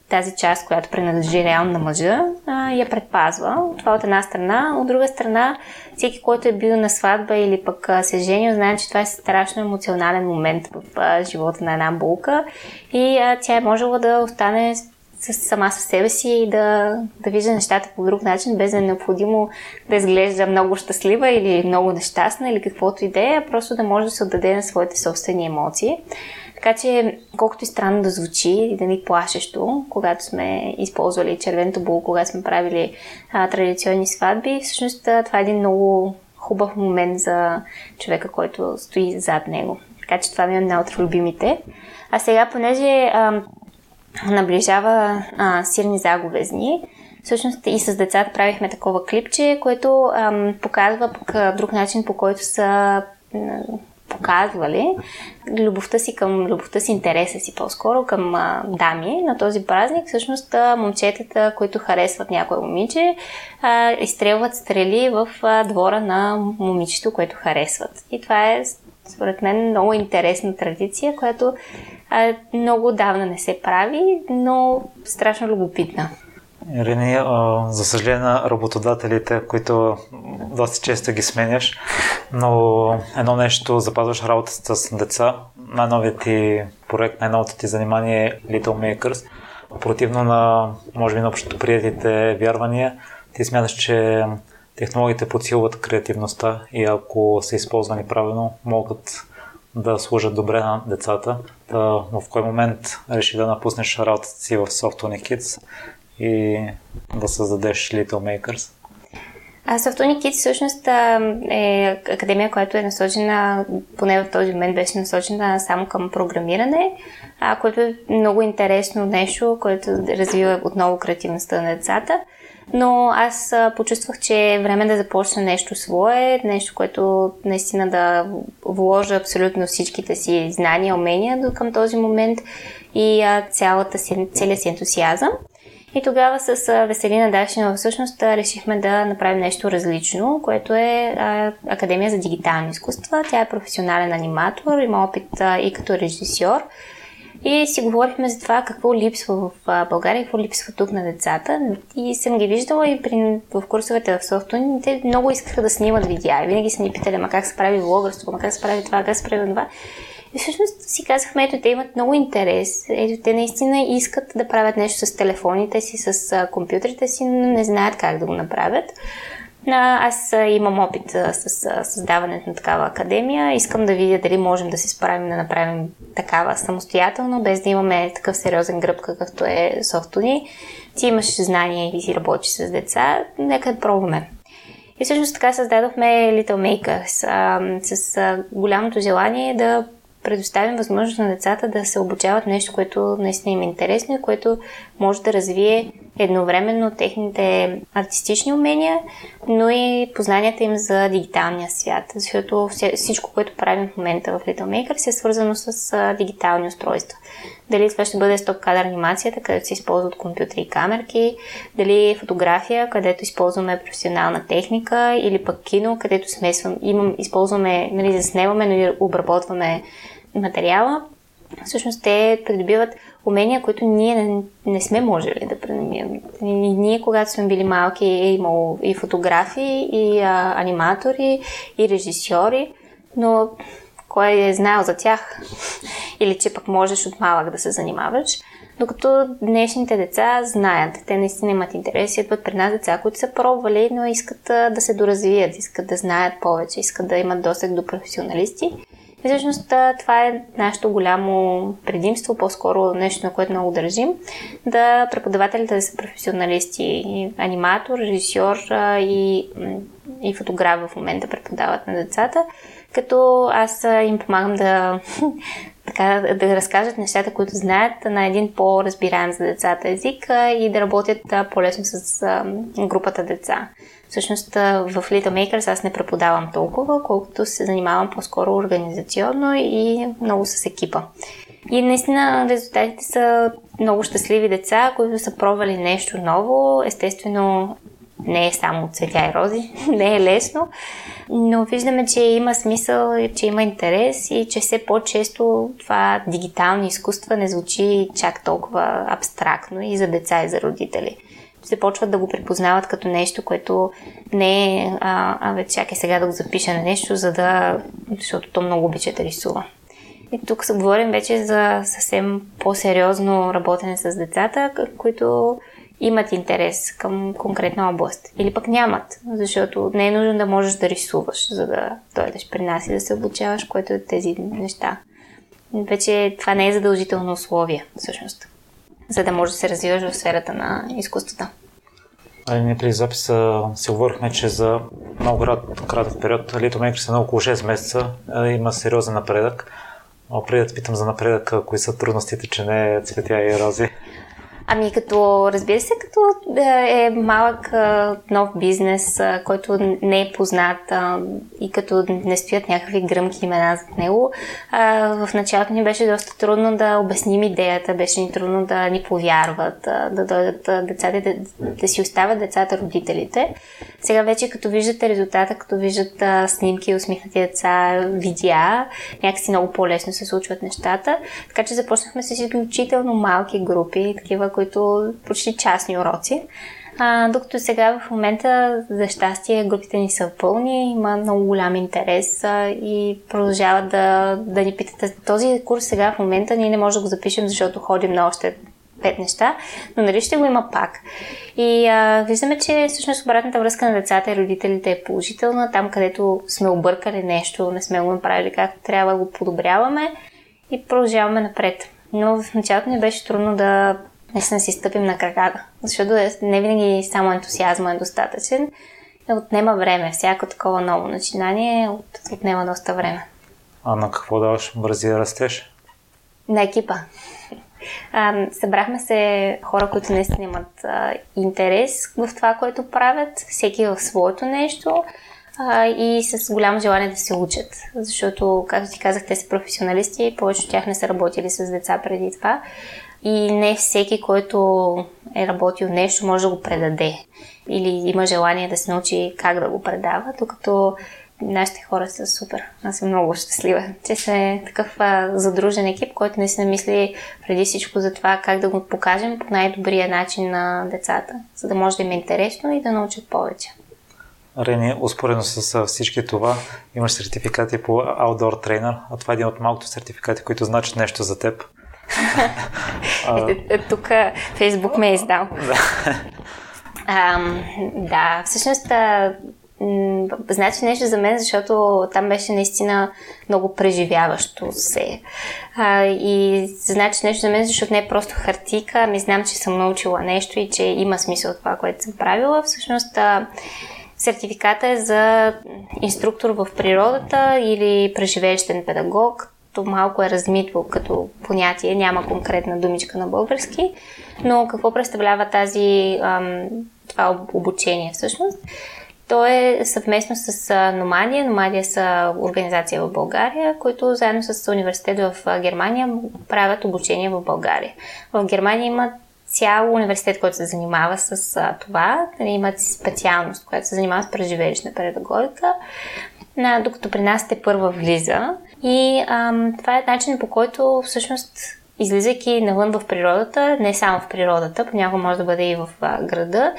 тази част, която принадлежи реално на мъжа, я предпазва. Това от една страна. От друга страна, всеки, който е бил на сватба или пък се женил, знае, че това е страшно емоционален момент в живота на една булка. И тя е можела да остане сама със себе си и да, да вижда нещата по друг начин, без да е необходимо да изглежда много щастлива или много нещастна или каквото и да е, а просто да може да се отдаде на своите собствени емоции. Така че, колкото и странно да звучи и да ни плашещо, когато сме използвали червеното було, когато сме правили а, традиционни сватби, всъщност това е един много хубав момент за човека, който стои зад него. Така че това ми е една от любимите. А сега, понеже а, наближава а, сирни заговезни, всъщност и с децата правихме такова клипче, което а, показва пък друг начин, по който са... показвали любовта си към любовта си, интереса си по-скоро към а, дами на този празник. Всъщност момчетата, които харесват някое момиче, а, изстрелват стрели в а, двора на момичето, което харесват. И това е, според мен, много интересна традиция, която а, много давна не се прави, но страшно любопитна. Рени, за съжаление на работодателите, които доста често ги сменяш, но едно нещо, запазваш работата с деца. Най-новият ти проект, най-новото ти занимание е Little Makers. Противно на, може би, на общоприятите вярвания, ти смяташ, че технологиите подсилват креативността и ако са използвани правилно, могат да служат добре на децата. Та, в кой момент реши да напуснеш работата си в Softonic Kids и да създадеш Little Makers? Softonic Kids всъщност е академия, която е насочена, поне в този момент беше насочена само към програмиране, което е много интересно нещо, което развива отново креативността на децата. Но аз почувствах, че е време да започна нещо свое, нещо, което наистина да вложа абсолютно всичките си знания, умения до към този момент и цялата си, целият си ентусиазъм. И тогава с Веселина Дашинова всъщност решихме да направим нещо различно, което е Академия за дигитални изкуства. Тя е професионален аниматор, има опит и като режисьор. И си говорихме за това какво липсва в България, какво липсва тук на децата. И съм ги виждала и при, в курсовете в Софтуни, те много искаха да снимат видеа. И винаги са ни питали, ама как се прави влогърство, ама как се прави това, как се прави това. И всъщност си казахме, ето те имат много интерес, ето те наистина искат да правят нещо с телефоните си, с компютрите си, но не знаят как да го направят. Аз имам опит с създаването на такава академия, искам да видя дали можем да се справим да направим такава самостоятелно, без да имаме такъв сериозен гръб, какъвто е Softonic. Ти имаш знания и си работиш с деца, нека да пробваме. И всъщност така създадохме Little Makers а, с а, голямото желание да предоставим възможност на децата да се обучават нещо, което наистина им е интересно и което може да развие едновременно техните артистични умения, но и познанията им за дигиталния свят. Защото всичко, което правим в момента в Little Makers е свързано с дигитални устройства. Дали това ще бъде стоп-кадър анимацията, където се използват компютри и камерки, дали фотография, където използваме професионална техника, или пък кино, където смесвам, имам, използваме, нали, заснемаме, но и обработваме материала. Всъщност те придобиват умения, които ние не, не сме можели да придобием. Ние, когато сме били малки, е имало и фотографи, и а, аниматори, и режисьори, но кой е знаел за тях? Или че пък можеш от малък да се занимаваш. Докато днешните деца знаят, те наистина имат интерес и идват при нас деца, които са пробвали, но искат да се доразвият, искат да знаят повече, искат да имат досег до професионалисти. И всъщност това е нашето голямо предимство, по-скоро нещо, на което много държим, да преподавателите да са професионалисти, аниматор, режисьор и, и фотограф в момента преподават на децата, като аз им помагам да, така, да разкажат нещата, които знаят на един по-разбираем за децата език и да работят по-лесно с групата деца. Всъщност в Little Makers аз не преподавам толкова, колкото се занимавам по-скоро организационно и много с екипа. И наистина резултатите са много щастливи деца, които са пробвали нещо ново. Естествено, не е само цветя и рози, не е лесно, но виждаме, че има смисъл, че има интерес и че все по-често това дигитално изкуство не звучи чак толкова абстрактно и за деца, и за родители. Се почват да го припознават като нещо, което не е, а, а бе, чакай сега да го запиша на нещо, за да, защото то много обича да рисува. И тук се говорим вече за съвсем по-сериозно работене с децата, които имат интерес към конкретна област. Или пък нямат, защото не е нужно да можеш да рисуваш, за да дойдеш при нас и да се обучаваш, което е тези неща. Вече това не е задължително условие, всъщност, за да можеш да се развиваш в сферата на изкуствата. А ние при записа си говорихме, че за много кратък период Little Makers е на около шест месеца, има сериозен напредък. Но преди да питам за напредък, кои са трудностите, че не е цветя и рози? Ами като, разбира се, като е малък нов бизнес, който не е познат и като не стоят някакви гръмки имена зад него, в началото ни беше доста трудно да обясним идеята, беше ни трудно да ни повярват, да дойдат децата, да, да си оставят децата родителите. Сега вече като виждате резултата, като виждат снимки, усмихнати деца, видеа, някакси много по-лесно се случват нещата. Така че започнахме с изключително малки групи, такива, които почти частни уроци. А, докато сега в момента, за щастие, групите ни са пълни, има много голям интерес а, и продължават да, да ни питат. Този курс сега в момента ние не можем да го запишем, защото ходим на още пет неща, но нали ще го има пак. И а, виждаме, че всъщност обратната връзка на децата и родителите е положителна. Там, където сме объркали нещо, не сме го направили както трябва, го подобряваме и продължаваме напред. Но в началото ни беше трудно да наистина си стъпим на краката, защото не винаги само ентусиазма е достатъчен. Отнема време. Всяко такова ново начинание отнема доста време. А на какво даваш бързия растеж? На екипа. А, събрахме се хора, които наистина имат а, интерес в това, което правят, всеки в своето нещо а, и с голямо желание да се учат, защото, както ти казах, те са професионалисти и повече от тях не са работили с деца преди това и не всеки, който е работил нещо, може да го предаде или има желание да се научи как да го предава, докато нашите хора са супер. Аз съм много щастлива, че сме такъв а, задружен екип, който наистина мисли преди всичко за това как да го покажем по най-добрия начин на децата, за да може да им е интересно и да научат повече. Рени, успоредно с всички това, имаш сертификати по Outdoor Trainer, а това е един от малкото сертификати, които значат нещо за теб. Тук Фейсбук ме е издал. Да, всъщност значи нещо за мен, защото там беше наистина много преживяващо се. А, и значи нещо за мен, защото не е просто хартика, ами знам, че съм научила нещо и че има смисъл това, което съм правила. Всъщност а, сертификата е за инструктор в природата или преживеещен педагог. защото малко е размито като понятие, няма конкретна думичка на български, но какво представлява тази, това обучение всъщност? То е съвместно с Номадия. Номадия са организация в България, които заедно с университет в Германия правят обучение в България. В Германия има цял университет, който се занимава с това. Имат специалност, която се занимава с преживелищна педагогика, докато при нас те първа влиза. И ам, това е начин, по който всъщност, излизайки навън в природата, не само в природата, понякога може да бъде и в града,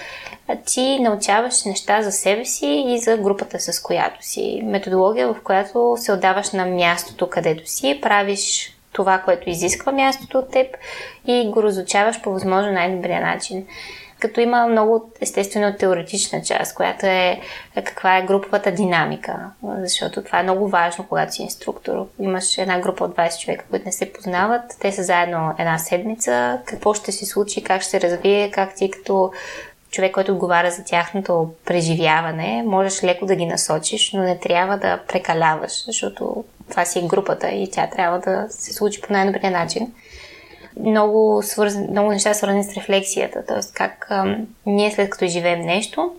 ти научаваш неща за себе си и за групата, с която си. Методология, в която се отдаваш на мястото, където си, правиш това, което изисква мястото от теб и го разучаваш по възможно най-добрия начин. Като има много естествено теоретична част, която е каква е груповата динамика, защото това е много важно, когато си инструктор. Имаш една група от двайсет човека, които не се познават, те са заедно една седмица, какво ще се случи, как ще се развие, как ти като човек, който отговаря за тяхното преживяване, можеш леко да ги насочиш, но не трябва да прекаляваш, защото това си е групата и тя трябва да се случи по най-добрия начин. Много, свърз... много неща свързани с рефлексията, т.е. как ам, ние след като живеем нещо,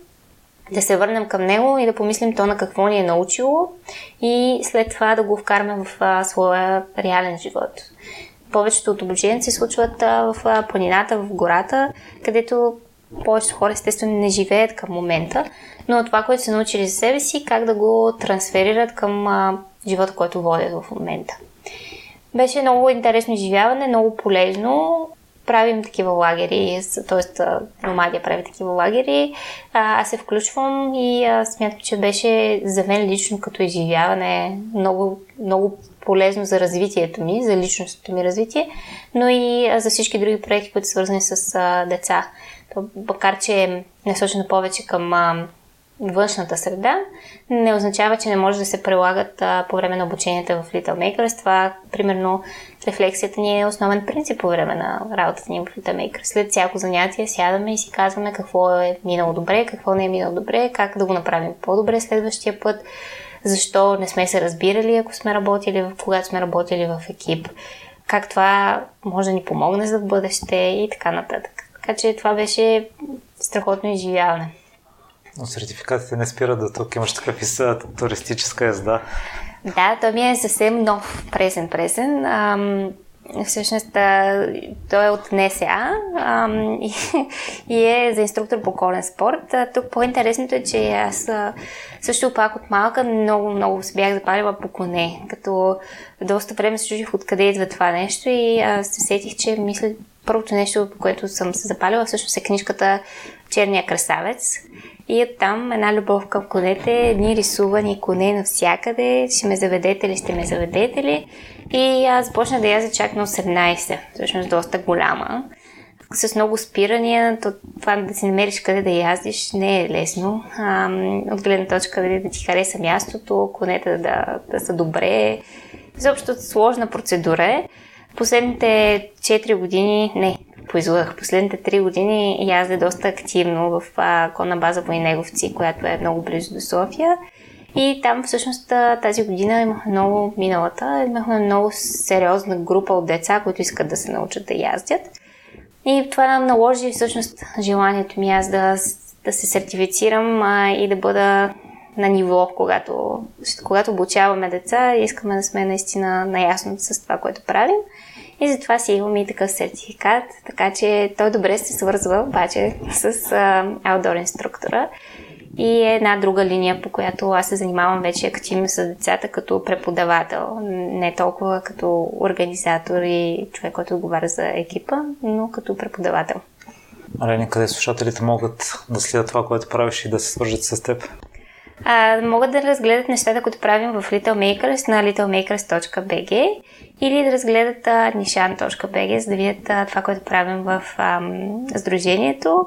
да се върнем към него и да помислим то на какво ни е научило и след това да го вкараме в а, своя реален живот. Повечето от обученията се случват а, в а, планината, в гората, където повечето хора естествено не живеят към момента, но това, което са научили за себе си, как да го трансферират към а, живота, който водят в момента. Беше много интересно изживяване, много полезно. Правим такива лагери, т.е. Номадия прави такива лагери. Аз се включвам и смятам, че беше за мен лично като изживяване много, много полезно за развитието ми, за личностното ми развитие, но и за всички други проекти, които са свързани с деца. Макар че е насочено повече към външната среда, не означава, че не може да се прилагат а, по време на обученията в Little Makers. Това, примерно, рефлексията ни е основен принцип по време на работата ни в Little Makers. След всяко занятие сядаме и си казваме какво е минало добре, какво не е минало добре, как да го направим по-добре следващия път, защо не сме се разбирали, ако сме работили, когато сме работили в екип, как това може да ни помогне за бъдеще и така нататък. Така че това беше страхотно изживяване. Но сертификатите не спират да тук, имаш такъв и са туристическа езда. Да, той ми е съвсем нов, пресен-пресен. Ам, всъщност а, той е от НСА ам, и, и е за инструктор по конен спорт. А, тук по-интересното е, че аз а, също пак от малка много-много се бях запалила по коне, като доста време се чудих откъде идва това нещо и а, се сетих, че мисля, първото нещо, по което съм се запалила, всъщност е книжката «Черния красавец». И оттам една любов към конете, едни рисувани коне навсякъде, ще ме заведете ли, ще ме заведете ли. И аз почнах да язда чак на осемнайсет, всъщност доста голяма. С много спирания, това да си намериш къде да яздиш не е лесно. От гледна точка да ти хареса мястото, конете да, да са добре. Изобщо сложна процедура е. Последните четири години, не, поизлъгах, последните три години язда доста активно в а, Конна база Войнеговци, която е много близо до София. И там всъщност тази година имахме много, миналата, имахме много сериозна група от деца, които искат да се научат да яздят. И това наложи всъщност желанието ми аз да, да се сертифицирам а, и да бъда на ниво, когато, когато обучаваме деца, искаме да сме наистина наясно с това, което правим. И затова си имам и такъв сертификат, така че той добре се свързва обаче с а, аутдор инструктора и е една друга линия, по която аз се занимавам вече активно с децата като преподавател, не толкова като организатор и човек, който отговаря за екипа, но като преподавател. Рени, къде слушателите могат да следят това, което правиш и да се свържат с теб? А, могат да разгледат нещата, които правим в Little Makers на литъл мейкърс точка би джи или да разгледат а, нишан точка би джи, за да видят а, това, което правим в а, Сдружението.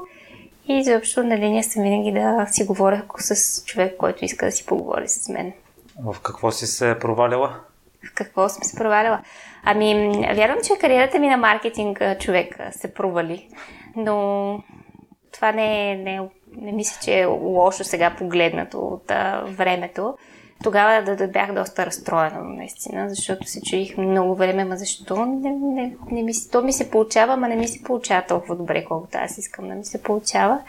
И изобщо на линия съм винаги да си говоря с човек, който иска да си поговори с мен. В какво си се провалила? В какво съм се провалила? Ами, вярвам, че кариерата ми на маркетинг човек се провали, но това не е... Не е... Не мисля, че е лошо сега погледнато от а, времето. Тогава да, да бях доста разстроена, наистина, защото се чудих много време, ама защо не, не, не ми, то ми се получава, ама не ми се получава толкова добре, колкото аз искам да ми се получава.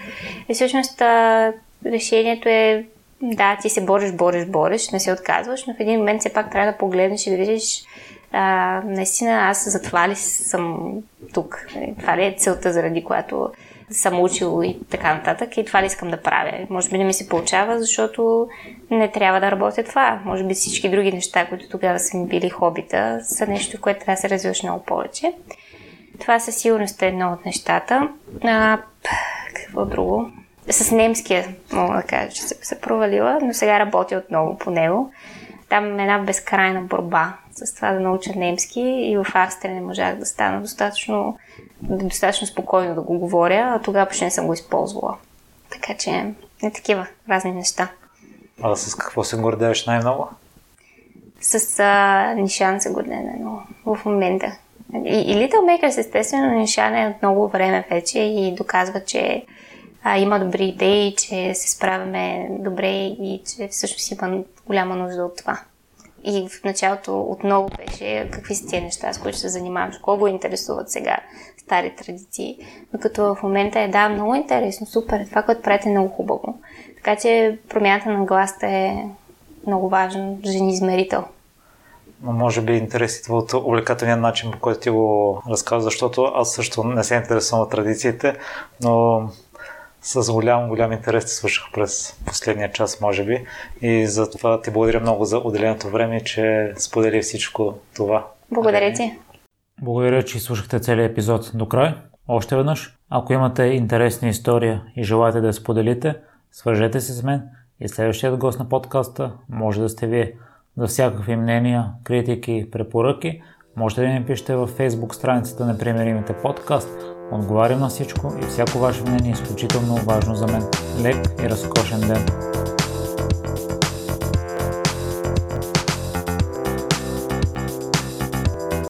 И всъщност а, решението е, да, ти се бориш, бориш, бориш, не се отказваш, но в един момент все пак трябва да погледнеш и да видиш, а, наистина аз за това ли съм тук, това ли е целта, заради която съм учил и така нататък, и това ли искам да правя. Може би не ми се получава, защото не трябва да работя това. Може би всички други неща, които тогава са ми били хобита, са нещо, което трябва да се развиваш много повече. Това със сигурност е едно от нещата. А, какво друго? С немския, мога да кажа, че съм се провалила, но сега работя отново по него. Там е една безкрайна борба с това да науча немски и в Австрия не можах да стана достатъчно, достатъчно спокойно да го говоря, а тогава почти не съм го използвала. Така че е такива разни неща. А с какво се гордееш най-много? С а, Нишан се гордея най-много в момента. И, и Little Makers, естествено, Нишан е от много време вече и доказва, че а, има добри идеи, че се справяме добре и че всъщност има голяма нужда от това. И в началото отново беше какви са тия неща, с които се занимавам, с кого го интересуват сега стари традиции. Докато в момента е да, много интересно, супер, това, което правите е много хубаво. Така че промяната на гласа е много важен жизнен измерител. Но може би интересите от увлекателния начин, по който ти го разказва, защото аз също не се интересувам от традициите, но с голям, голям интерес те слушах през последния час, може би. И затова ти благодаря много за отделеното време, че сподели всичко това. Благодаря ти. Благодаря, че слушахте целият епизод до край. Още веднъж, ако имате интересна история и желаете да я споделите, свържете се с мен и следващият гост на подкаста може да сте вие. За всякакви мнения, критики, препоръки, можете да ни пишете във Facebook страницата Непримиримите подкаст. Отговарям на всичко и всяко ваше мнение е изключително важно за мен. Лек и разкошен ден!